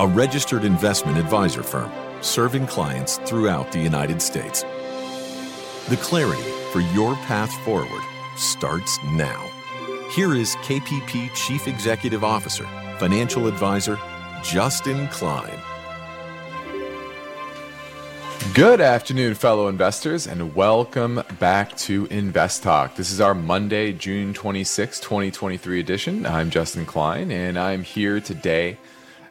a registered investment advisor firm serving clients throughout the United States. The clarity for your path forward starts now. Here is KPP Chief Executive Officer, Financial Advisor, Justin Klein. Good afternoon, fellow investors, and welcome back to Invest Talk. This is our Monday, June 26, 2023 edition. I'm Justin Klein, and I'm here today,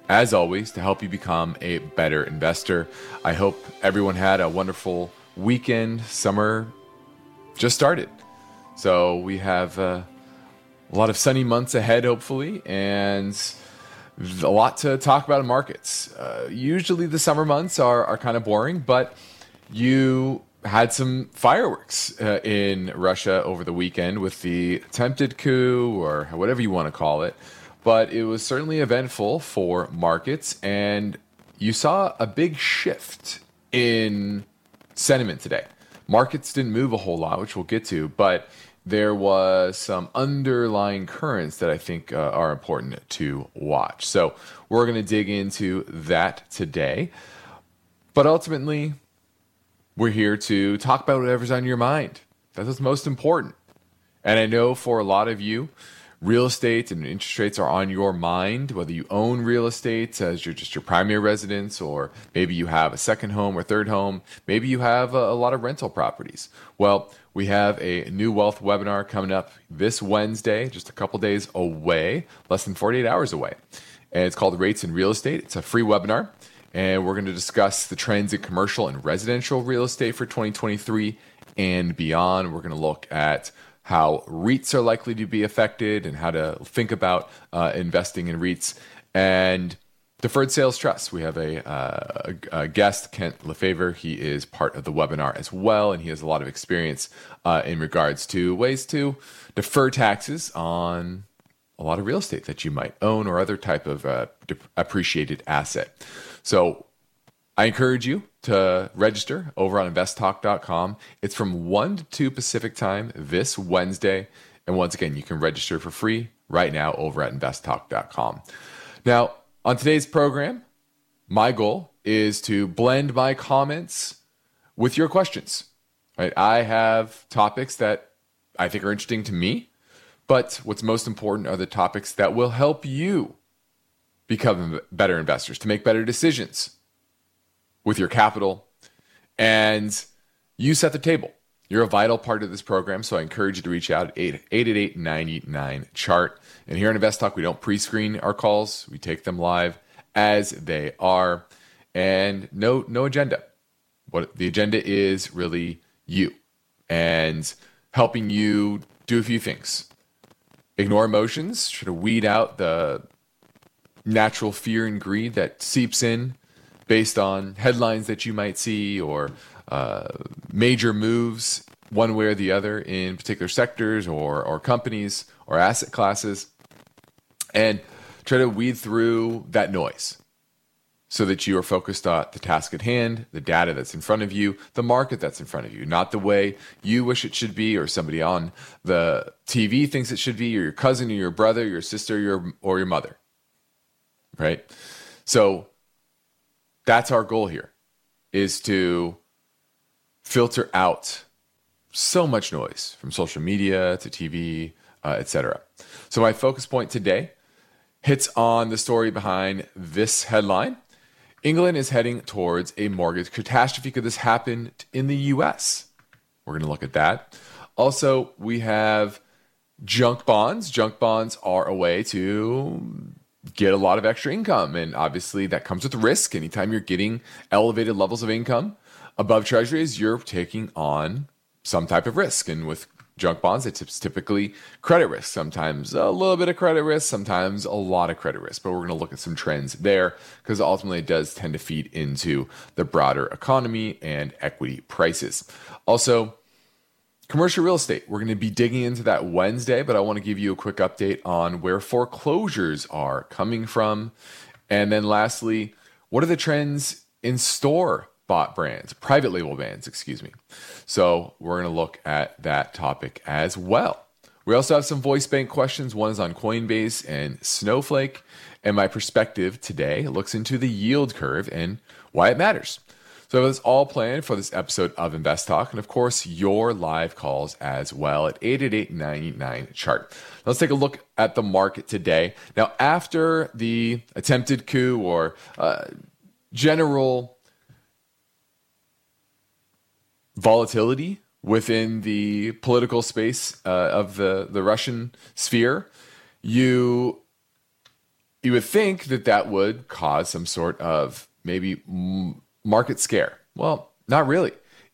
as always, to help you become a better investor. I hope everyone had a wonderful weekend. Summer just started, so we have a lot of sunny months ahead, hopefully, and a lot to talk about in markets. Usually the summer months are kind of boring, but you had some fireworks in Russia over the weekend with the attempted coup or whatever you want to call it. But it was certainly eventful for markets, and you saw a big shift in sentiment today. Markets didn't move a whole lot, which we'll get to, but there was some underlying currents that I think are important to watch. So we're going to dig into that today. But ultimately, we're here to talk about whatever's on your mind. That's what's most important. And I know for a lot of you, real estate and interest rates are on your mind, whether you own real estate as you're just your primary residence, or maybe you have a second home or third home. Maybe you have a lot of rental properties. Well, we have a new wealth webinar coming up this Wednesday, just a couple days away, less than 48 hours away. And it's called Rates in Real Estate. It's a free webinar, and we're going to discuss the trends in commercial and residential real estate for 2023 and beyond. We're going to look at how REITs are likely to be affected and how to think about investing in REITs. And deferred sales trust. We have a guest, Kent LeFevre. He is part of the webinar as well, and he has a lot of experience in regards to ways to defer taxes on a lot of real estate that you might own or other type of appreciated asset. So I encourage you to register over on investtalk.com. It's from 1 to 2 Pacific time this Wednesday. And once again, you can register for free right now over at investtalk.com. Now, on today's program, my goal is to blend my comments with your questions. Right? I have topics that I think are interesting to me, but what's most important are the topics that will help you become better investors, to make better decisions with your capital. And you set the table. You're a vital part of this program, so I encourage you to reach out at 888-99-CHART. And here on Invest Talk, we don't pre-screen our calls. We take them live as they are. And no agenda. What the agenda is really you and helping you do a few things. Ignore emotions, try to weed out the natural fear and greed that seeps in based on headlines that you might see or major moves one way or the other in particular sectors or companies or asset classes, and try to weed through that noise so that you are focused on the task at hand, the data that's in front of you, the market that's in front of you, not the way you wish it should be or somebody on the TV thinks it should be or your cousin or your brother, your sister, or your mother, right? So that's our goal here, is to filter out so much noise from social media to TV, etc. So my focus point today hits on the story behind this headline. England is heading towards a mortgage catastrophe. Could this happen in the US? We're going to look at that. Also, we have junk bonds. Junk bonds are a way to get a lot of extra income. And obviously that comes with risk. Anytime you're getting elevated levels of income above treasuries, you're taking on some type of risk. And with junk bonds, it's typically credit risk. Sometimes a little bit of credit risk, sometimes a lot of credit risk. But we're going to look at some trends there because ultimately it does tend to feed into the broader economy and equity prices. Also, commercial real estate. We're going to be digging into that Wednesday, but I want to give you a quick update on where foreclosures are coming from. And then lastly, what are the trends in store bought brands, private label brands, So we're going to look at that topic as well. We also have some voice bank questions. One is on Coinbase and Snowflake. And my perspective today looks into the yield curve and why it matters. So that's all planned for this episode of Invest Talk. And of course, your live calls as well at 888-99-CHART. Let's take a look at the market today. Now, after the attempted coup or general volatility within the political space of the Russian sphere, you would think that that would cause some sort of maybe market scare. Well, not really.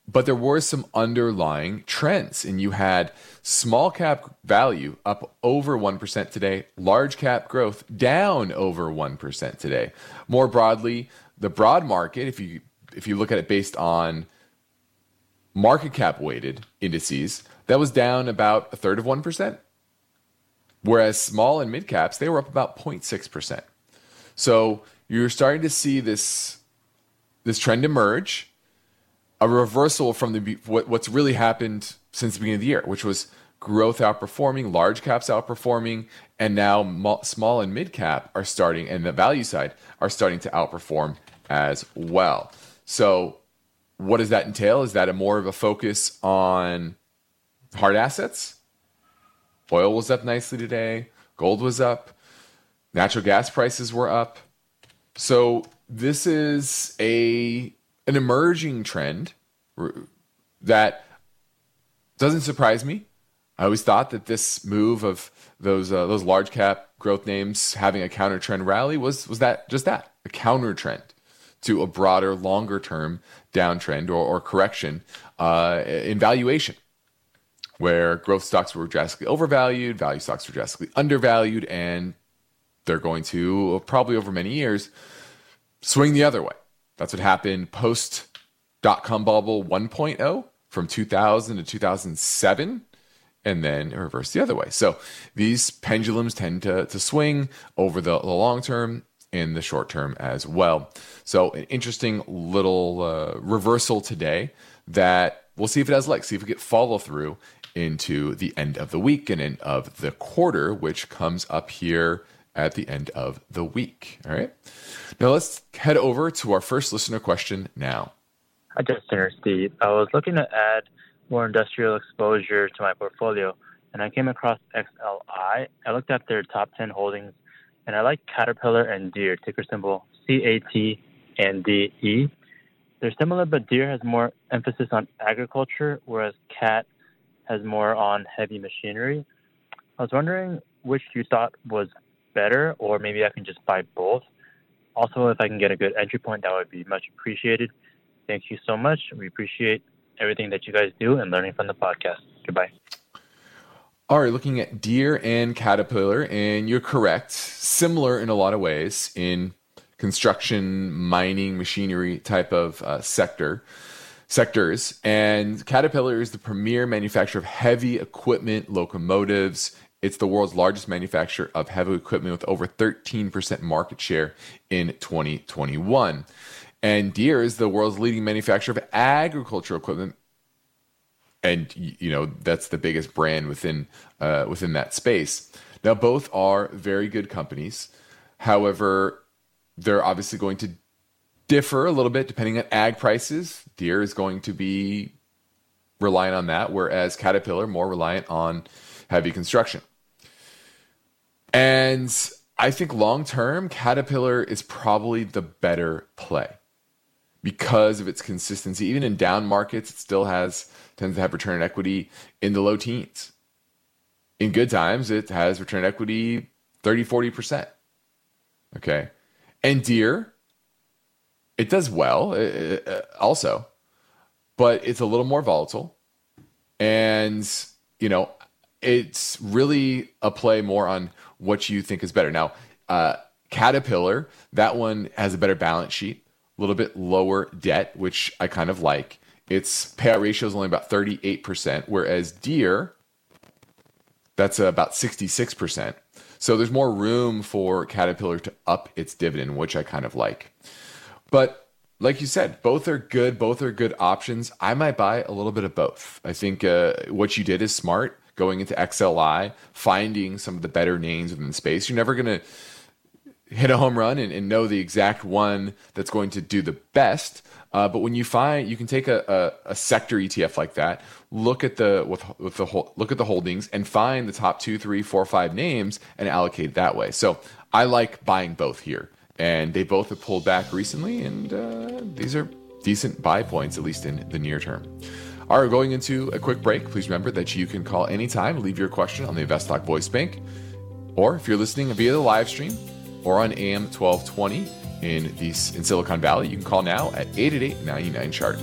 But there were some underlying trends, and you had small cap value up over 1% today, large cap growth down over 1% today. More broadly, the broad market, if you look at it based on market cap weighted indices, that was down about a third of 1%. Whereas small and mid caps, they were up about 0.6%. So you're starting to see this trend emerge, a reversal from what's really happened since the beginning of the year, which was growth outperforming, large caps outperforming, and now small and mid cap are starting, and the value side are starting to outperform as well. So what does that entail? Is that a more of a focus on hard assets? Oil was up nicely today. Gold was up. Natural gas prices were up. So this is an emerging trend that doesn't surprise me. I always thought that this move of those large cap growth names having a counter trend rally was a counter trend to a broader, longer-term downtrend or correction in valuation, where growth stocks were drastically overvalued, value stocks were drastically undervalued, and they're going to, probably over many years, swing the other way. That's what happened post-dot-com bubble 1.0 from 2000 to 2007, and then it reversed the other way. So these pendulums tend to swing over the long term, in the short term as well. So an interesting little reversal today that we'll see if it has legs, see if we get follow through into the end of the week and end of the quarter, which comes up here at the end of the week. All right. Now let's head over to our first listener question now. Hi, Justin or Steve. I was looking to add more industrial exposure to my portfolio, and I came across XLI. I looked at their top 10 holdings, and I like Caterpillar and Deere, ticker symbol CATDE. They're similar, but Deere has more emphasis on agriculture, whereas Cat has more on heavy machinery. I was wondering which you thought was better, or maybe I can just buy both. Also, if I can get a good entry point, that would be much appreciated. Thank you so much. We appreciate everything that you guys do and learning from the podcast. Goodbye. All right, looking at Deere and Caterpillar, and you're correct, similar in a lot of ways in construction, mining, machinery type of sectors. And Caterpillar is the premier manufacturer of heavy equipment, locomotives. It's the world's largest manufacturer of heavy equipment with over 13% market share in 2021. And Deere is the world's leading manufacturer of agricultural equipment. And, you know, that's the biggest brand within that space. Now, both are very good companies. However, they're obviously going to differ a little bit depending on ag prices. Deere is going to be reliant on that, whereas Caterpillar more reliant on heavy construction. And I think long term, Caterpillar is probably the better play because of its consistency. Even in down markets, it still tends to have return on equity in the low teens. In good times, it has return on equity 30, 40%. Okay. And Deere, it does well also, but it's a little more volatile. And you know, it's really a play more on what you think is better. Now, Caterpillar, that one has a better balance sheet, a little bit lower debt, which I kind of like. Its payout ratio is only about 38%, whereas Deere, that's about 66%. So there's more room for Caterpillar to up its dividend, which I kind of like. But like you said, both are good. Both are good options. I might buy a little bit of both. I think what you did is smart, going into XLI, finding some of the better names within the space. You're never going to hit a home run and know the exact one that's going to do the best. But when you find, you can take a sector ETF like that, look at the look at the holdings and find the top 2, 3, 4, 5 names and allocate that way. So I like buying both here, and they both have pulled back recently, and these are decent buy points, at least in the near term. All right, going into a quick break. Please remember that you can call anytime, leave your question on the InvestTalk Voice Bank, or if you're listening via the live stream or on AM 1220. In Silicon Valley, you can call now at 888-99-CHART.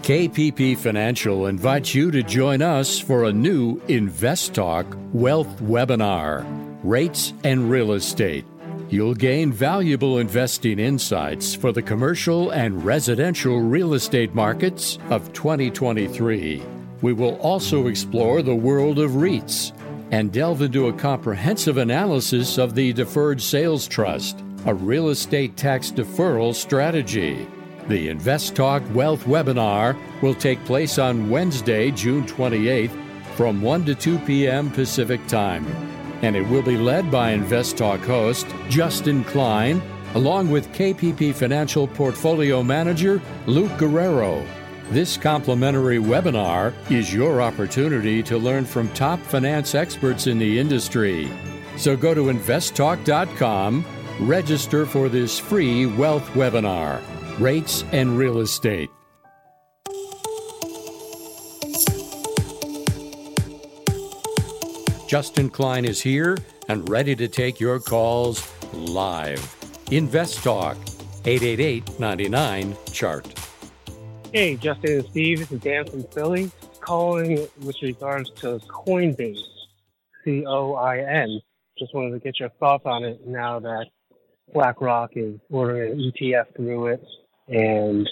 KPP Financial invites you to join us for a new InvestTalk Wealth Webinar, Rates and Real Estate. You'll gain valuable investing insights for the commercial and residential real estate markets of 2023. We will also explore the world of REITs and delve into a comprehensive analysis of the Deferred Sales Trust, a real estate tax deferral strategy. The InvestTalk Wealth Webinar will take place on Wednesday, June 28th from 1 to 2 p.m. Pacific Time, and it will be led by InvestTalk host Justin Klein, along with KPP Financial Portfolio Manager Luke Guerrero. This complimentary webinar is your opportunity to learn from top finance experts in the industry. So go to investtalk.com, register for this free wealth webinar, Rates and Real Estate. Justin Klein is here and ready to take your calls live. InvestTalk, 888-99-CHART. Hey, Justin and Steve, this is Dan from Philly, calling with regards to Coinbase, C-O-I-N. Just wanted to get your thoughts on it now that BlackRock is ordering an ETF through it, and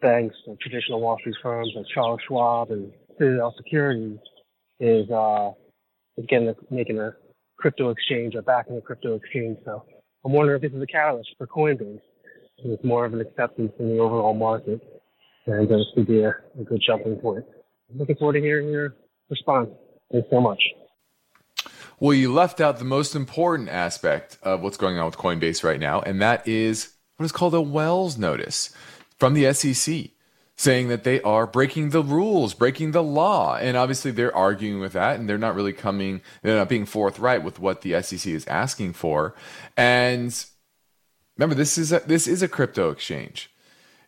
banks, the traditional Wall Street firms like Charles Schwab and Citadel Securities is making a crypto exchange or backing a crypto exchange. So I'm wondering if this is a catalyst for Coinbase, and it's more of an acceptance in the overall market. And this would be a good jumping point. I'm looking forward to hearing your response. Thanks so much. Well, you left out the most important aspect of what's going on with Coinbase right now, and that is what is called a Wells Notice from the SEC, saying that they are breaking the rules, breaking the law. And obviously they're arguing with that, and they're not being forthright with what the SEC is asking for. And remember, this is a crypto exchange.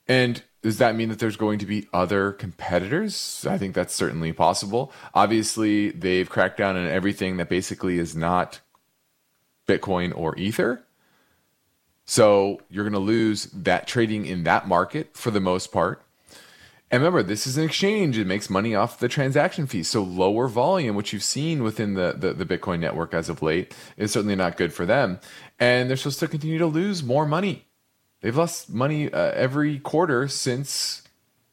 And does that mean that there's going to be other competitors? I think that's certainly possible. Obviously, they've cracked down on everything that basically is not Bitcoin or Ether. So you're going to lose that trading in that market for the most part. And remember, this is an exchange. It makes money off the transaction fees. So lower volume, which you've seen within the Bitcoin network as of late, is certainly not good for them. And they're supposed to continue to lose more money. They've lost money every quarter since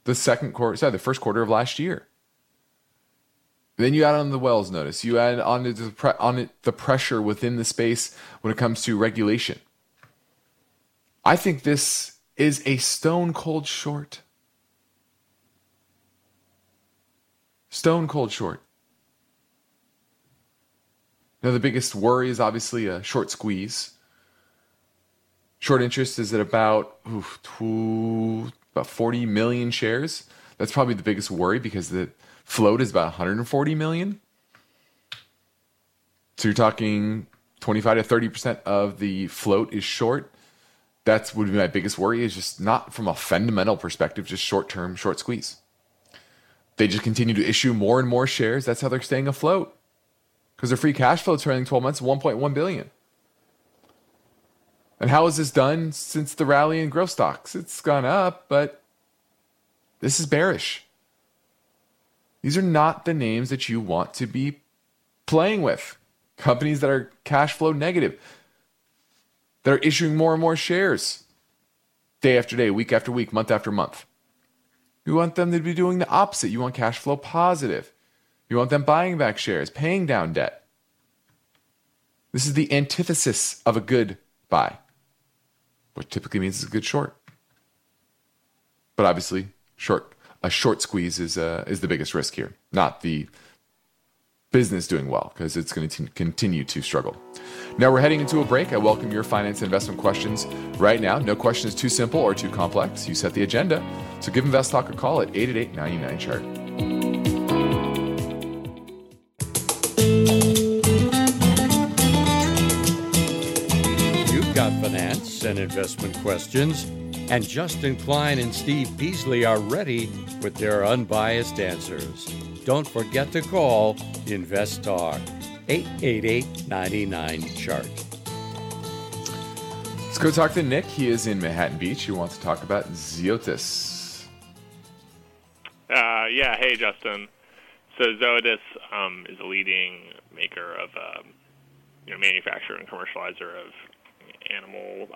the first quarter of last year. Then you add on the Wells Notice. You add on the pressure within the space when it comes to regulation. I think this is a stone cold short. Stone cold short. Now, the biggest worry is obviously a short squeeze. Short interest is at about 40 million shares. That's probably the biggest worry because the float is about 140 million. So you're talking 25 to 30% of the float is short. That would be my biggest worry, is just not from a fundamental perspective, just short-term, short squeeze. They just continue to issue more and more shares. That's how they're staying afloat, because their free cash flow trailing 12 months, $1.1 billion. And how is this done since the rally in growth stocks? It's gone up, but This is bearish. These are not the names that you want to be playing with. Companies that are cash flow negative, that are issuing more and more shares day after day, week after week, month after month. You want them to be doing the opposite. You want cash flow positive. You want them buying back shares, paying down debt. This is the antithesis of a good buy, which typically means it's a good short. But obviously, a short squeeze is the biggest risk here, not the business doing well, because it's going to continue to struggle. Now we're heading into a break. I welcome your finance and investment questions right now. No question is too simple or too complex. You set the agenda. So give InvestTalk a call at 888-99-CHART. Finance and investment questions, and Justin Klein and Steve Peasley are ready with their unbiased answers. Don't forget to call InvestTalk 888-99-CHART. Let's go talk to Nick. He is in Manhattan Beach. He wants to talk about Zoetis. Hey Justin. So Zoetis is a leading maker of, manufacturer and commercializer of animal,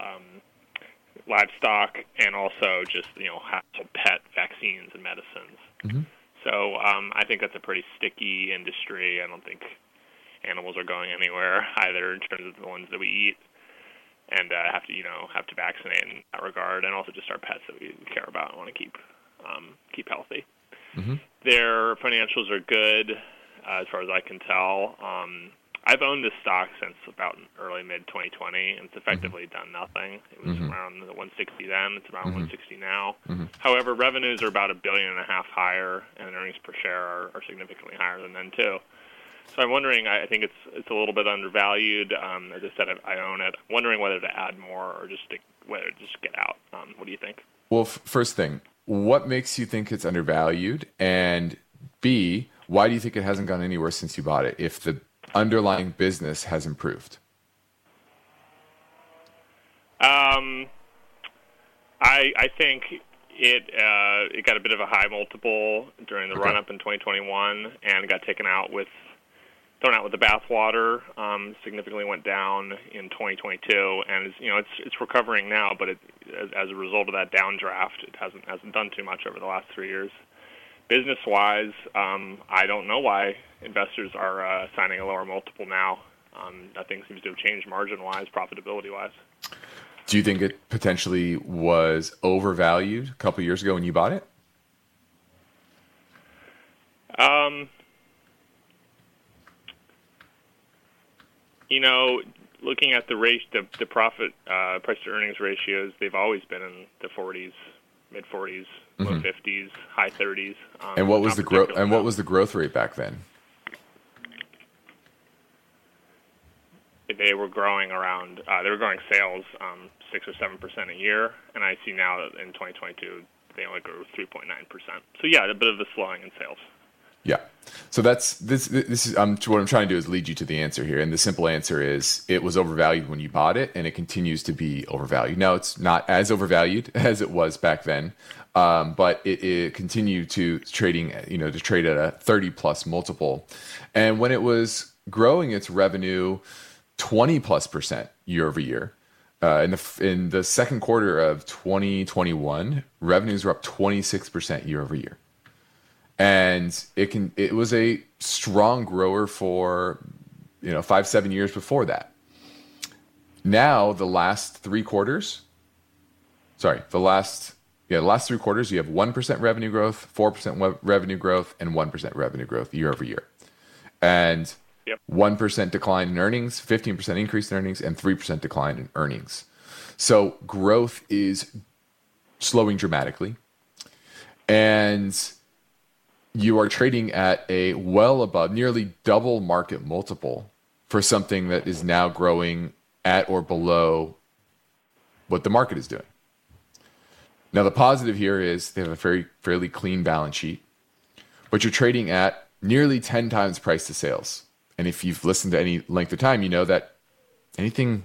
livestock, and also just, household pet vaccines and medicines. Mm-hmm. So I think that's a pretty sticky industry. I don't think animals are going anywhere either in terms of the ones that we eat and have to vaccinate in that regard, and also just our pets that we care about and want to keep healthy. Mm-hmm. Their financials are good as far as I can tell. I've owned this stock since about early mid-2020, and it's effectively done nothing. It was around 160 then. It's around 160 now. Mm-hmm. However, revenues are about $1.5 billion higher, and earnings per share are significantly higher than then, too. So I'm wondering, I think it's a little bit undervalued. As I said, I own it. I'm wondering whether to add more or just get out. What do you think? Well, first thing, what makes you think it's undervalued? And B, why do you think it hasn't gone anywhere since you bought it if the underlying business has improved? I think it got a bit of a high multiple during the run-up in 2021 and got thrown out with the bathwater. Significantly went down in 2022, and it's recovering now, but as a result of that downdraft, it hasn't done too much over the last 3 years. Business-wise, I don't know why investors are signing a lower multiple now. Nothing seems to have changed margin-wise, profitability-wise. Do you think it potentially was overvalued a couple of years ago when you bought it? Looking at the profit price-to-earnings ratios, they've always been in the 40s. Mid 40s, low 50s, high 30s. And what was the growth? And what was the growth rate back then? They were growing around. They were growing sales 6 or 7% a year, and I see now that in 2022 they only grew 3.9%. So yeah, a bit of a slowing in sales. Yeah. So that's this. This is what I'm trying to do is lead you to the answer here, and the simple answer is it was overvalued when you bought it, and it continues to be overvalued. Now it's not as overvalued as it was back then, but it continued to trade at a 30+ multiple, and when it was growing its revenue 20+% year over year, in the second quarter of 2021, revenues were up 26% year over year. And it was a strong grower for 5-7 years before that. Now the last three quarters you have 1% revenue growth, 4% revenue growth, and 1% revenue growth year over year, and 1% decline in earnings, 15% increase in earnings, and 3% decline in earnings. So growth is slowing dramatically, and you are trading at a well above, nearly double market multiple for something that is now growing at or below what the market is doing. Now, the positive here is they have a fairly clean balance sheet, but you're trading at nearly 10 times price to sales. And if you've listened to any length of time, you know that anything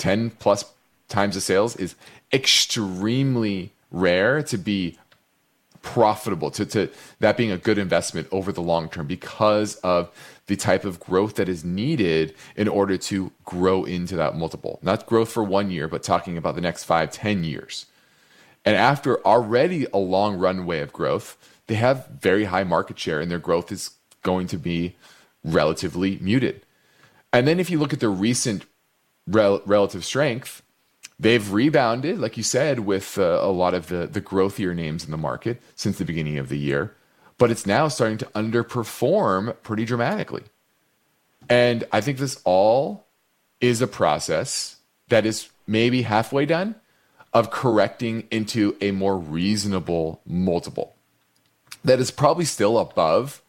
10+ times the sales is extremely rare to be profitable, to that being a good investment over the long term because of the type of growth that is needed in order to grow into that multiple. Not growth for 1 year, but talking about the next 5-10 years. And after already a long runway of growth, they have very high market share and their growth is going to be relatively muted. And then if you look at their recent relative strength, they've rebounded, like you said, with a lot of the growthier names in the market since the beginning of the year. But it's now starting to underperform pretty dramatically. And I think this all is a process that is maybe halfway done of correcting into a more reasonable multiple that is probably still above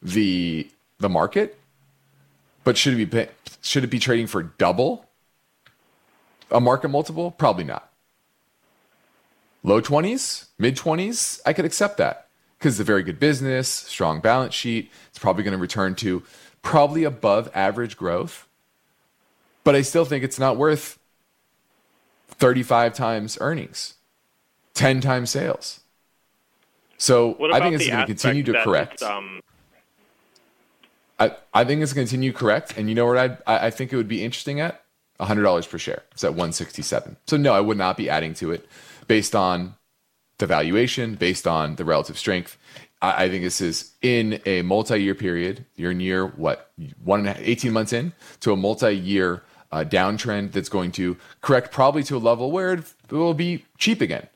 the market, but should it be trading for double a market multiple? Probably not. Low 20s, mid 20s, I could accept that because it's a very good business, strong balance sheet. It's probably going to return to probably above average growth, but I still think it's not worth 35 times earnings, 10 times sales. So I think it's going to continue to correct. I think it's going to continue to correct. And you know what I think it would be interesting at? $100 per share. It's at 167. So no, I would not be adding to it based on the valuation, based on the relative strength. I think this is in a multi-year period. You're near 18 months in to a multi-year downtrend that's going to correct probably to a level where it will be cheap again.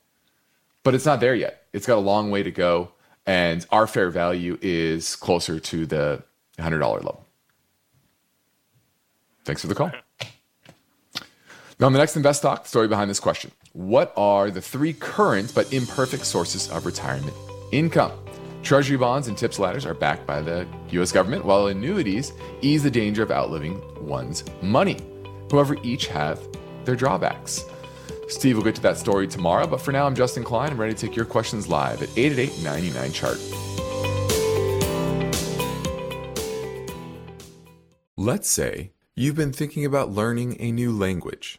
But it's not there yet. It's got a long way to go. And our fair value is closer to the $100 level. Thanks for the call. Now, on the next InvestTalk, the story behind this question. What are the three current but imperfect sources of retirement income? Treasury bonds and TIPS ladders are backed by the U.S. government, while annuities ease the danger of outliving one's money. However, each have their drawbacks. Steve will get to that story tomorrow, but for now, I'm Justin Klein. I'm ready to take your questions live at 888-99-CHART. Let's say you've been thinking about learning a new language.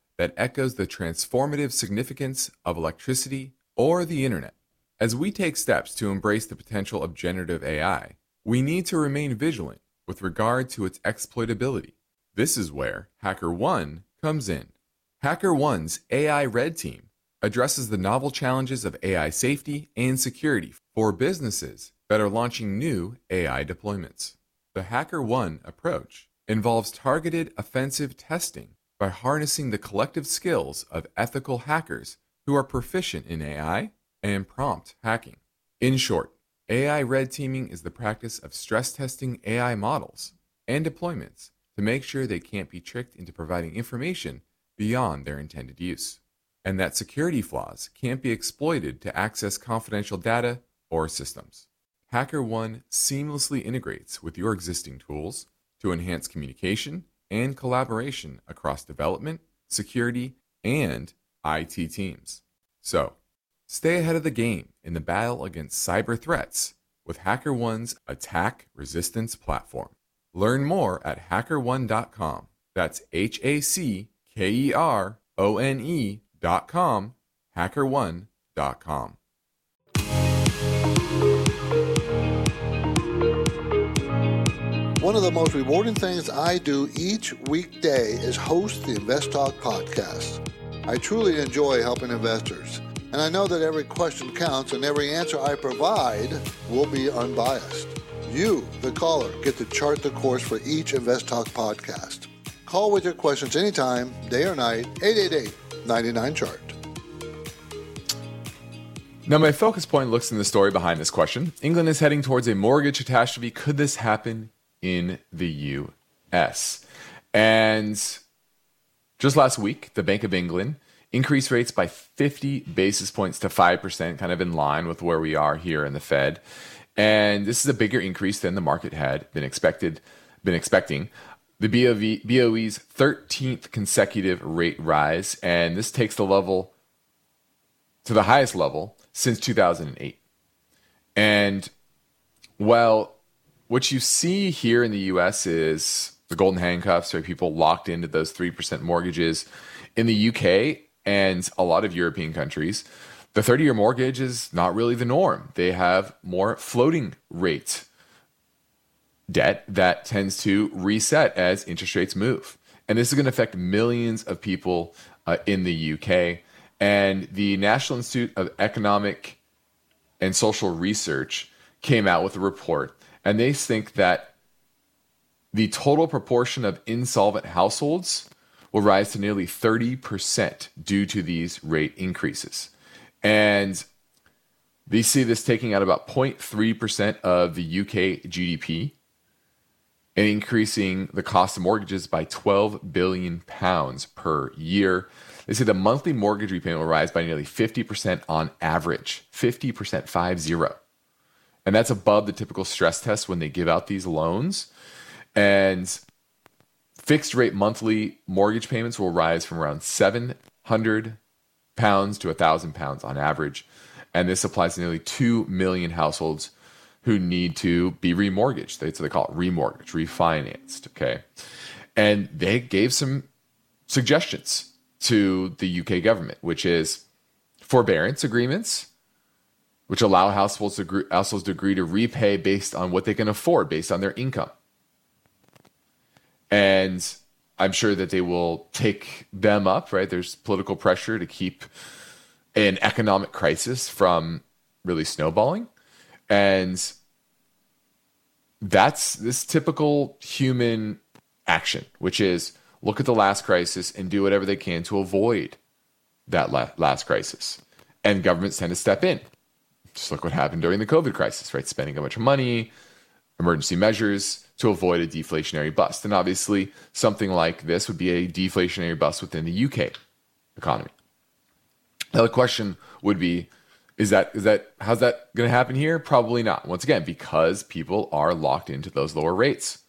that echoes the transformative significance of electricity or the internet. As we take steps to embrace the potential of generative AI, we need to remain vigilant with regard to its exploitability. This is where HackerOne comes in. HackerOne's AI Red Team addresses the novel challenges of AI safety and security for businesses that are launching new AI deployments. The HackerOne approach involves targeted offensive testing by harnessing the collective skills of ethical hackers who are proficient in AI and prompt hacking. In short, AI red teaming is the practice of stress testing AI models and deployments to make sure they can't be tricked into providing information beyond their intended use, and that security flaws can't be exploited to access confidential data or systems. HackerOne seamlessly integrates with your existing tools to enhance communication and collaboration across development, security, and IT teams. So, stay ahead of the game in the battle against cyber threats with HackerOne's attack resistance platform. Learn more at hackerone.com. That's HackerOne.com, hackerone.com. One of the most rewarding things I do each weekday is host the InvestTalk podcast. I truly enjoy helping investors, and I know that every question counts and every answer I provide will be unbiased. You, the caller, get to chart the course for each InvestTalk podcast. Call with your questions anytime, day or night, 888-99-CHART. Now, my focus point looks in the story behind this question. England is heading towards a mortgage catastrophe. Could this happen in the U.S.? And just last week, the Bank of England increased rates by 50 basis points to 5%, kind of in line with where we are here in the Fed. And this is a bigger increase than the market had been expecting. The BOE's 13th consecutive rate rise, and this takes the level to the highest level since 2008. And while what you see here in the U.S. is the golden handcuffs, or people locked into those 3% mortgages. In the U.K. and a lot of European countries, the 30-year mortgage is not really the norm. They have more floating rate debt that tends to reset as interest rates move. And this is going to affect millions of people in the U.K. And the National Institute of Economic and Social Research came out with a report. And they think that the total proportion of insolvent households will rise to nearly 30% due to these rate increases. And they see this taking out about 0.3% of the UK GDP and increasing the cost of mortgages by £12 billion per year. They say the monthly mortgage repayment will rise by nearly 50% on average, 50%, 5-0. And that's above the typical stress test when they give out these loans. And fixed rate monthly mortgage payments will rise from around £700 to £1,000 on average. And this applies to nearly 2 million households who need to be remortgaged. So they call it remortgage, refinanced. Okay. And they gave some suggestions to the UK government, which is forbearance agreements, which allow households to agree to repay based on what they can afford, based on their income. And I'm sure that they will take them up, right? There's political pressure to keep an economic crisis from really snowballing. And that's this typical human action, which is look at the last crisis and do whatever they can to avoid that last crisis. And governments tend to step in. Just look what happened during the COVID crisis, right? Spending a bunch of money, emergency measures to avoid a deflationary bust. And obviously, something like this would be a deflationary bust within the UK economy. Now, the question would be, how's that going to happen here? Probably not. Once again, because people are locked into those lower rates.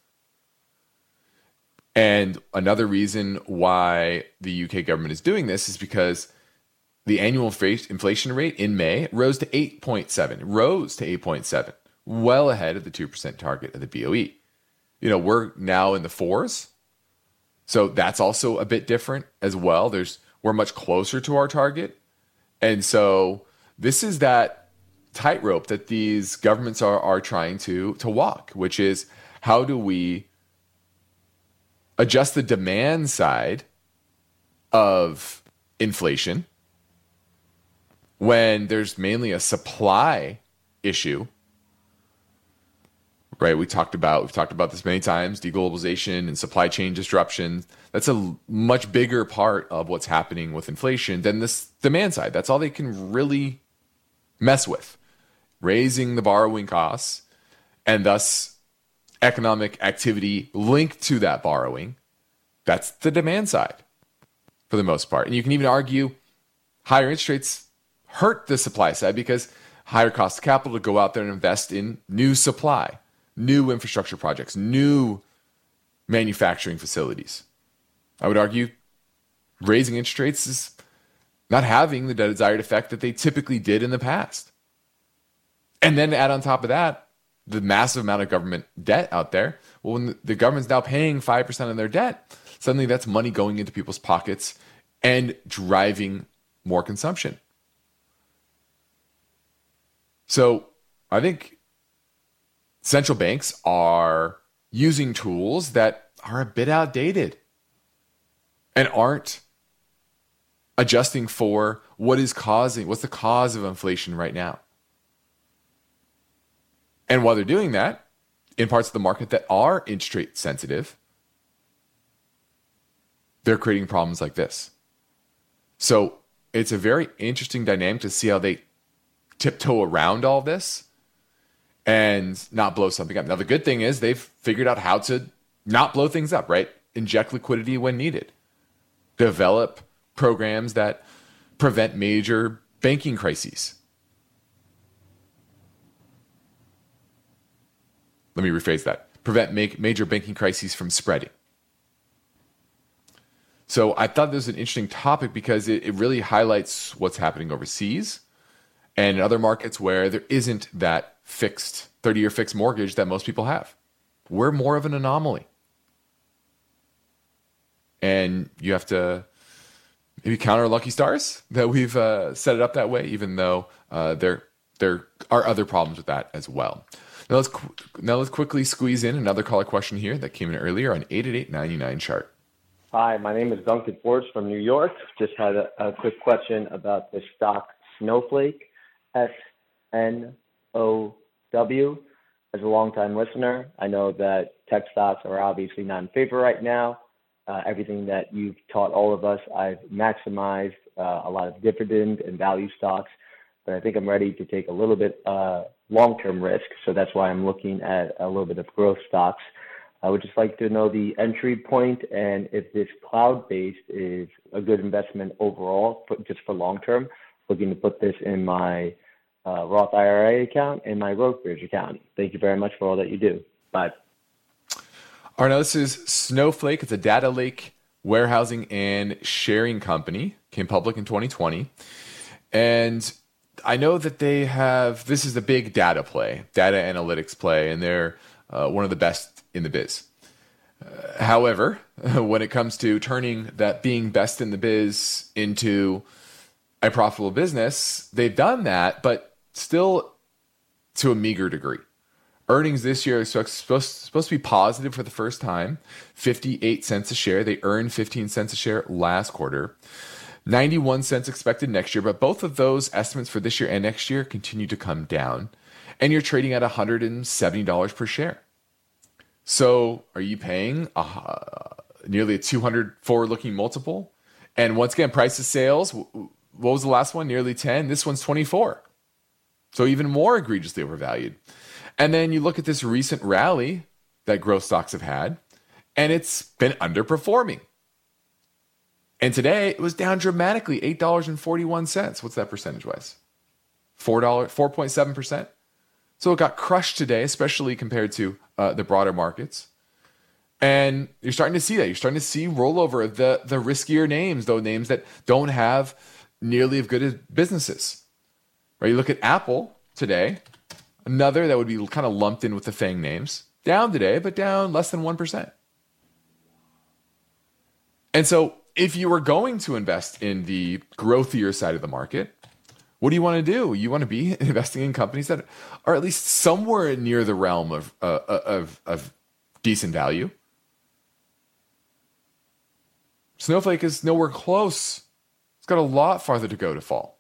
And another reason why the UK government is doing this is because the annual inflation rate in May rose to 8.7. Well ahead of the 2% target of the BOE. You know, we're now in the 4s. So that's also a bit different as well. We're much closer to our target. And so this is that tightrope that these governments are trying to walk, which is how do we adjust the demand side of inflation when there's mainly a supply issue, right? We've talked about this many times, deglobalization and supply chain disruptions. That's a much bigger part of what's happening with inflation than this demand side. That's all they can really mess with, raising the borrowing costs and thus economic activity linked to that borrowing. That's the demand side for the most part. And you can even argue higher interest rates hurt the supply side because higher cost of capital to go out there and invest in new supply, new infrastructure projects, new manufacturing facilities. I would argue raising interest rates is not having the desired effect that they typically did in the past. And then to add on top of that, the massive amount of government debt out there. Well, when the government's now paying 5% of their debt, suddenly that's money going into people's pockets and driving more consumption. So I think central banks are using tools that are a bit outdated and aren't adjusting for what's the cause of inflation right now. And while they're doing that, in parts of the market that are interest rate sensitive, they're creating problems like this. So it's a very interesting dynamic to see how they tiptoe around all this and not blow something up. Now, the good thing is they've figured out how to not blow things up, right? Inject liquidity when needed. Develop programs that prevent major banking crises. Let me rephrase that. Prevent major banking crises from spreading. So I thought this was an interesting topic because it really highlights what's happening overseas and in other markets where there isn't that fixed 30-year fixed mortgage that most people have. We're more of an anomaly. And you have to maybe count our lucky stars that we've set it up that way, even though there are other problems with that as well. Now let's quickly squeeze in another caller question here that came in earlier on 888-99-CHART. Hi, my name is Duncan Forbes from New York. Just had a quick question about the stock Snowflake, SNOW. As a longtime listener, I know that tech stocks are obviously not in favor right now. Everything that you've taught all of us, I've maximized a lot of dividend and value stocks, but I think I'm ready to take a little bit long-term risk, so that's why I'm looking at a little bit of growth stocks. I would just like to know the entry point and if this cloud-based is a good investment overall, just for long-term, looking to put this in my Roth IRA account and my brokerage account. Thank you very much for all that you do. Bye. All right, now this is Snowflake. It's a data lake warehousing and sharing company. Came public in 2020. And I know that they have, this is the big data play, data analytics play, and they're one of the best in the biz. However, when it comes to turning that being best in the biz into a profitable business, they've done that, but still to a meager degree. Earnings this year are supposed to be positive for the first time, 58 cents a share. They earned 15 cents a share last quarter. 91 cents expected next year, but both of those estimates for this year and next year continue to come down, and you're trading at $170 per share. So are you paying nearly a 200 forward-looking multiple? And once again, price to sales, what was the last one? Nearly 10. This one's 24. So even more egregiously overvalued. And then you look at this recent rally that growth stocks have had, and it's been underperforming. And today, it was down dramatically, $8.41. What's that percentage-wise? 4.7%. So it got crushed today, especially compared to the broader markets. And you're starting to see that. You're starting to see rollover of the riskier names, though names that don't have nearly as good as businesses. Right? You look at Apple today, another that would be kind of lumped in with the FANG names. Down today, but down less than 1%. And so, if you were going to invest in the growthier side of the market, what do you want to do? You want to be investing in companies that are at least somewhere near the realm of decent value. Snowflake is nowhere close. It's got a lot farther to go to fall.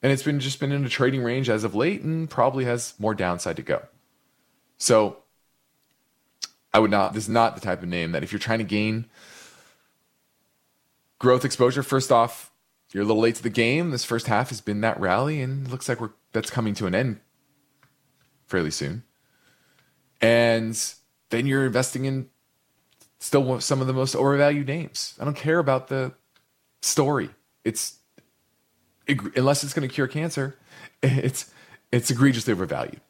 And it's been in a trading range as of late and probably has more downside to go. So this is not the type of name that if you're trying to gain growth exposure, first off, you're a little late to the game. This first half has been that rally, and it looks like that's coming to an end fairly soon. And then you're investing in still some of the most overvalued names. I don't care about the story. Unless it's going to cure cancer, it's egregiously overvalued.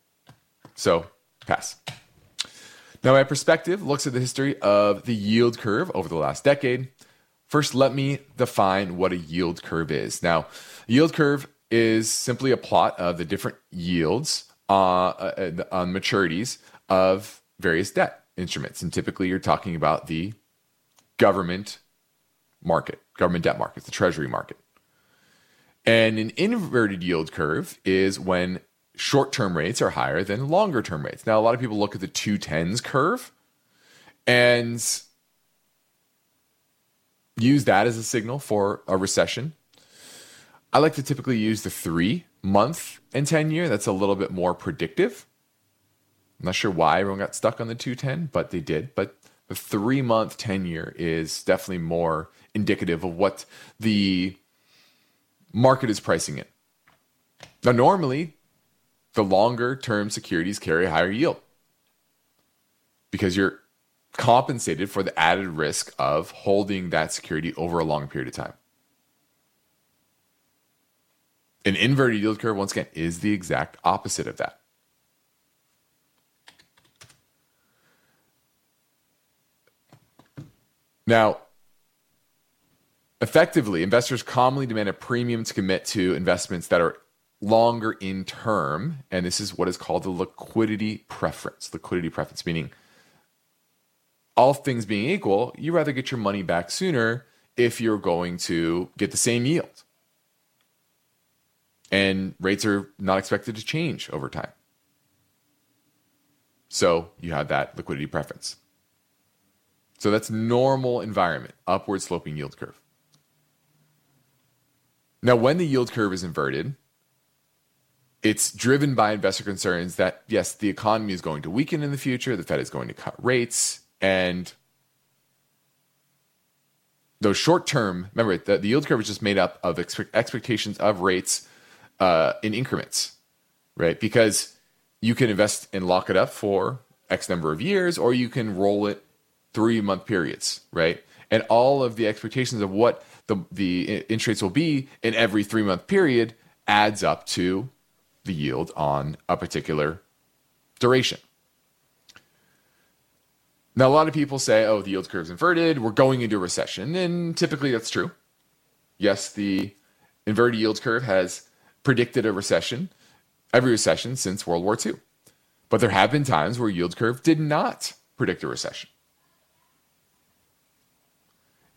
So pass. Now, my perspective looks at the history of the yield curve over the last decade. First, let me define what a yield curve is. Now, a yield curve is simply a plot of the different yields on maturities of various debt instruments. And typically, you're talking about the government market, government debt markets, the treasury market. And an inverted yield curve is when short-term rates are higher than longer-term rates. Now, a lot of people look at the 2-10s curve and use that as a signal for a recession. I like to typically use the 3-month and 10-year. That's a little bit more predictive. I'm not sure why everyone got stuck on the 2-10, but they did. But the 3-month, 10-year is definitely more indicative of what the market is pricing it. Now, normally, the longer-term securities carry a higher yield because you're compensated for the added risk of holding that security over a long period of time. An inverted yield curve, once again, is the exact opposite of that. Now, effectively, investors commonly demand a premium to commit to investments that are longer in term, and this is what is called the liquidity preference. Liquidity preference, meaning all things being equal, you'd rather get your money back sooner if you're going to get the same yield. And rates are not expected to change over time. So you have that liquidity preference. So that's normal environment, upward sloping yield curve. Now, when the yield curve is inverted, it's driven by investor concerns that, yes, the economy is going to weaken in the future, the Fed is going to cut rates, and those short-term, remember, the yield curve is just made up of expectations of rates in increments, right? Because you can invest and lock it up for X number of years, or you can roll it 3-month periods, right? And all of the expectations of what the interest rates will be in every 3-month period adds up to the yield on a particular duration. Now, a lot of people say, oh, the yield curve's inverted, we're going into a recession. And typically that's true. Yes, the inverted yield curve has predicted a recession, every recession since World War II. But there have been times where yield curve did not predict a recession.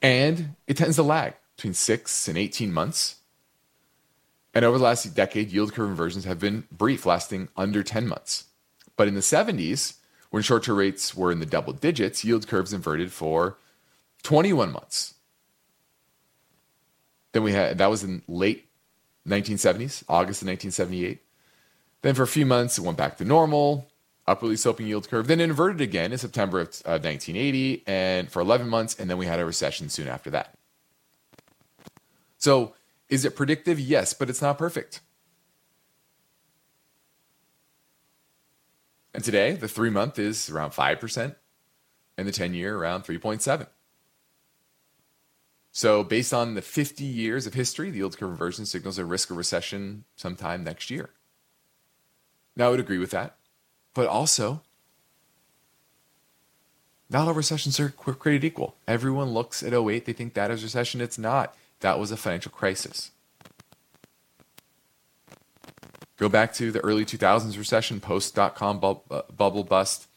And it tends to lag between 6 and 18 months. And over the last decade, yield curve inversions have been brief, lasting under 10 months. But in the 70s, when short-term rates were in the double digits, yield curves inverted for 21 months. Then that was in late 1970s, August of 1978. Then for a few months, it went back to normal, upwardly sloping yield curve, then inverted again in September of 1980 and for 11 months, and then we had a recession soon after that. So, is it predictive? Yes, but it's not perfect. And today, the 3-month is around 5%, and the 10-year around 3.7%. So based on the 50 years of history, the yield curve inversion signals a risk of recession sometime next year. Now, I would agree with that. But also, not all recessions are created equal. Everyone looks at 2008, they think that is recession. It's not. That was a financial crisis. Go back to the early 2000s recession, post-dot-com bubble bust.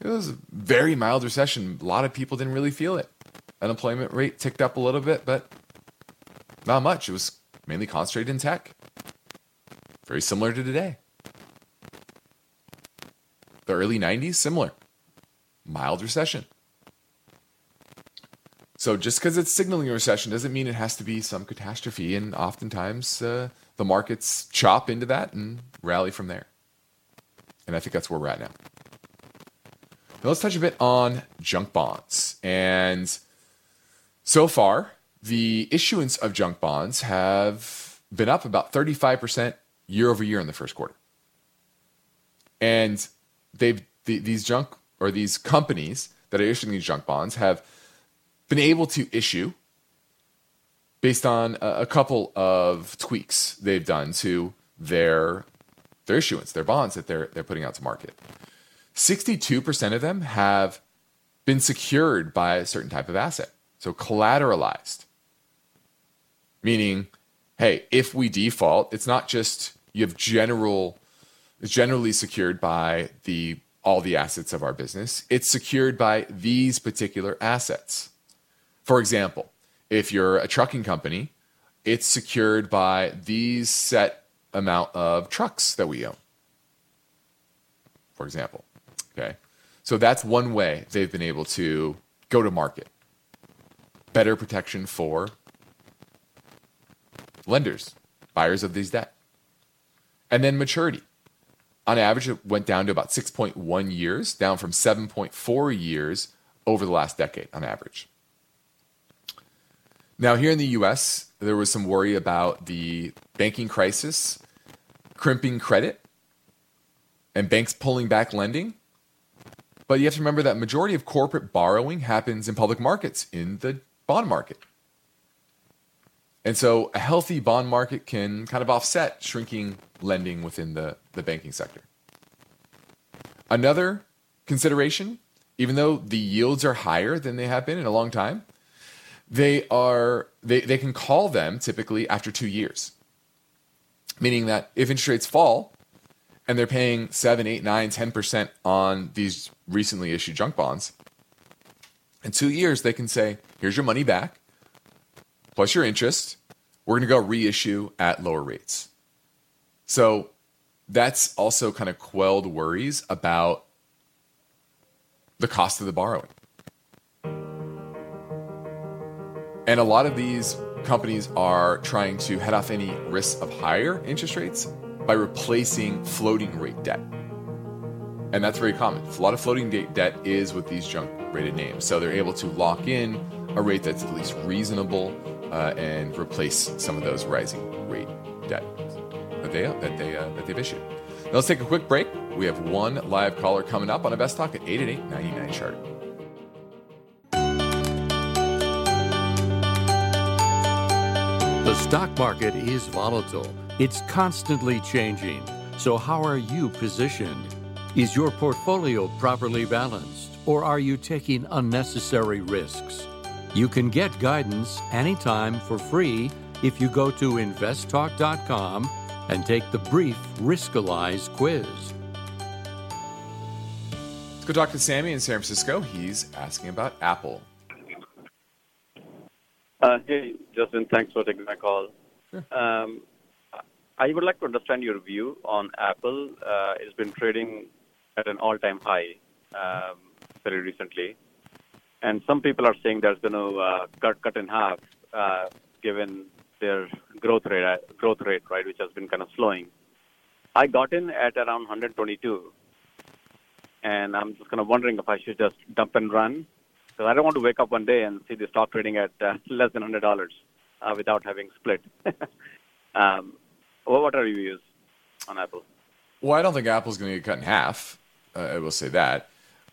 It was a very mild recession. A lot of people didn't really feel it. Unemployment rate ticked up a little bit, but not much. It was mainly concentrated in tech. Very similar to today. The early 90s, similar. Mild recession. So just because it's signaling a recession doesn't mean it has to be some catastrophe, and oftentimes the markets chop into that and rally from there. And I think that's where we're at now. Now let's touch a bit on junk bonds. And so far, the issuance of junk bonds have been up about 35% year over year in the first quarter. And they've these junk or these companies that are issuing these junk bonds have been able to issue based on a couple of tweaks they've done to their issuance, their bonds that they're putting out to market. 62% of them have been secured by a certain type of asset, so collateralized, meaning, hey, if we default, it's not just you have generally secured by all the assets of our business. It's secured by these particular assets. For example, if you're a trucking company, it's secured by these set amount of trucks that we own, for example. Okay. So that's one way they've been able to go to market. Better protection for lenders, buyers of these debt. And then maturity. On average, it went down to about 6.1 years, down from 7.4 years over the last decade on average. Now, here in the U.S., there was some worry about the banking crisis, crimping credit, and banks pulling back lending. But you have to remember that majority of corporate borrowing happens in public markets, in the bond market. And so a healthy bond market can kind of offset shrinking lending within the banking sector. Another consideration, even though the yields are higher than they have been in a long time, they can call them typically after 2 years. Meaning that if interest rates fall, and they're paying 7, 8, 9, 10% on these recently issued junk bonds, in 2 years, they can say, here's your money back, plus your interest. We're going to go reissue at lower rates. So that's also kind of quelled worries about the cost of the borrowing. And a lot of these companies are trying to head off any risks of higher interest rates by replacing floating rate debt. And that's very common. A lot of floating rate debt is with these junk rated names. So they're able to lock in a rate that's at least reasonable and replace some of those rising rate debt that they've issued. Now let's take a quick break. We have one live caller coming up on InvestTalk at 888-99 Chart. The stock market is volatile. It's constantly changing. So how are you positioned? Is your portfolio properly balanced, or are you taking unnecessary risks? You can get guidance anytime for free if you go to investtalk.com and take the brief Riskalyze quiz. Let's go talk to Sammy in San Francisco. He's asking about Apple. Hey, Justin, thanks for taking my call. Sure. I would like to understand your view on Apple. It's been trading at an all-time high very recently. And some people are saying there's going to cut in half given their growth rate, right, which has been kind of slowing. I got in at around 122, and I'm just kind of wondering if I should just dump and run, because I don't want to wake up one day and see the stock trading at less than $100 without having split. What are your views on Apple? Well, I don't think Apple's going to get cut in half. I will say that,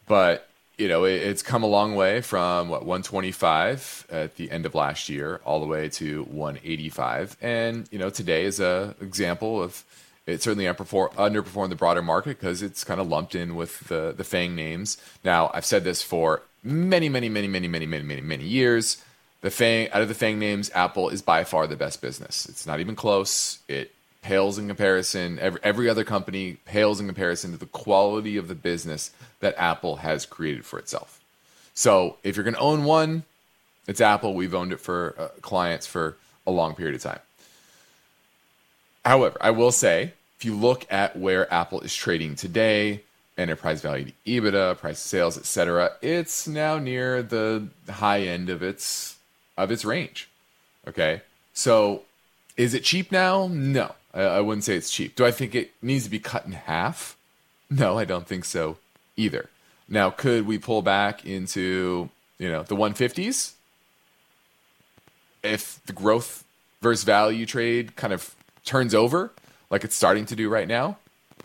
but you know, it's come a long way from what 125 at the end of last year all the way to 185, and you know, today is a example of it certainly underperformed the broader market because it's kind of lumped in with the FANG names. Now, I've said this for many years. Out of the FANG names, Apple is by far the best business. It's not even close. It pales in comparison. Every other company pales in comparison to the quality of the business that Apple has created for itself. So if you're going to own one, it's Apple. We've owned it for clients for a long period of time. However, I will say, if you look at where Apple is trading today, enterprise value to EBITDA, price to sales, etc., it's now near the high end of its range. Okay, so is it cheap now? No, I wouldn't say it's cheap. Do I think it needs to be cut in half? No, I don't think so either. Now, could we pull back into, you know, the 150s if the growth versus value trade kind of turns over like it's starting to do right now?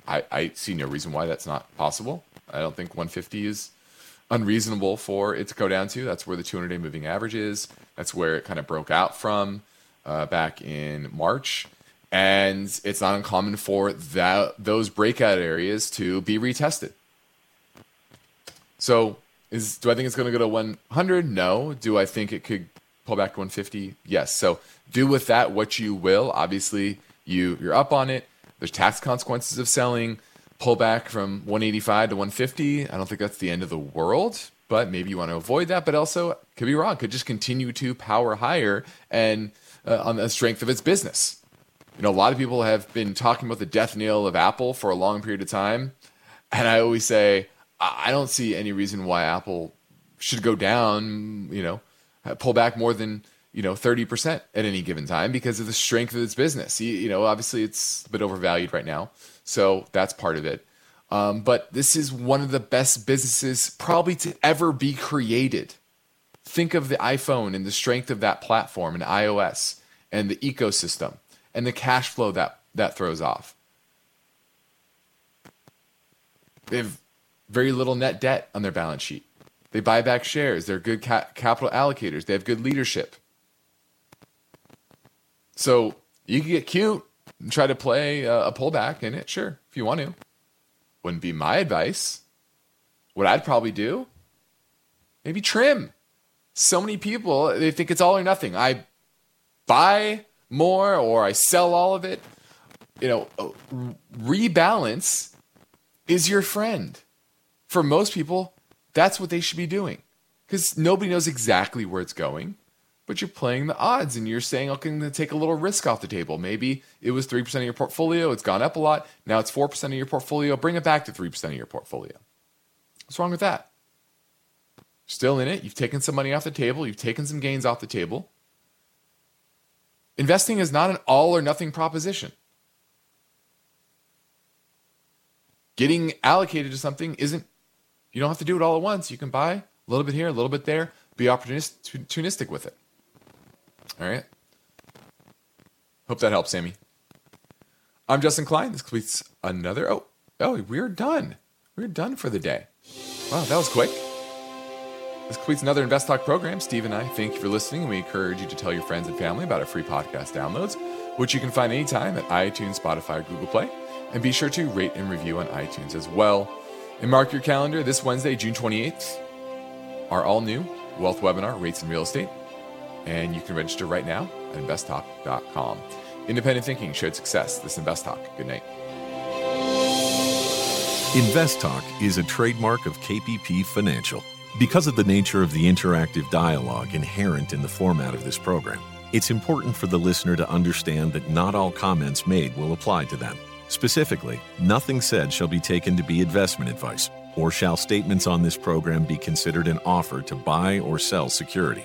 I see no reason why that's not possible. I don't think 150 is unreasonable for it to go down to. That's where the 200-day moving average is. That's where it kind of broke out from back in March. And it's not uncommon for those breakout areas to be retested. So do I think it's going to go to 100? No. Do I think it could pull back to 150? Yes. So do with that what you will. Obviously, you're up on it. There's tax consequences of selling. Pull back from 185 to 150. I don't think that's the end of the world, but maybe you want to avoid that. But also, could be wrong. Could just continue to power higher and on the strength of its business. You know, a lot of people have been talking about the death knell of Apple for a long period of time. And I always say, I don't see any reason why Apple should go down, you know, pull back more than, you know, 30% at any given time because of the strength of its business. You know, obviously it's a bit overvalued right now. So that's part of it. But this is one of the best businesses probably to ever be created. Think of the iPhone and the strength of that platform and iOS and the ecosystem and the cash flow that throws off. They have very little net debt on their balance sheet. They buy back shares. They're good capital allocators. They have good leadership. So you can get cute and try to play a pullback in it, sure, if you want to. Wouldn't be my advice. What I'd probably do, maybe trim. So many people, they think it's all or nothing. I buy more or I sell all of it. You know, rebalance is your friend. For most people, that's what they should be doing because nobody knows exactly where it's going. But you're playing the odds and you're saying, okay, I'm going to take a little risk off the table. Maybe it was 3% of your portfolio. It's gone up a lot. Now it's 4% of your portfolio. Bring it back to 3% of your portfolio. What's wrong with that? Still in it. You've taken some money off the table. You've taken some gains off the table. Investing is not an all or nothing proposition. Getting allocated to something isn't, you don't have to do it all at once. You can buy a little bit here, a little bit there. Be opportunistic with it. All right. Hope that helps, Sammy. I'm Justin Klein. This completes another. Oh, we're done. We're done for the day. Wow, that was quick. This completes another Invest Talk program. Steve and I thank you for listening. We encourage you to tell your friends and family about our free podcast downloads, which you can find anytime at iTunes, Spotify, or Google Play. And be sure to rate and review on iTunes as well. And mark your calendar this Wednesday, June 28th, our all-new Wealth Webinar, Rates and Real Estate. And you can register right now at investtalk.com. Independent thinking, shared success. This is InvestTalk. Good night. InvestTalk is a trademark of KPP Financial. Because of the nature of the interactive dialogue inherent in the format of this program, it's important for the listener to understand that not all comments made will apply to them. Specifically, nothing said shall be taken to be investment advice, or shall statements on this program be considered an offer to buy or sell security.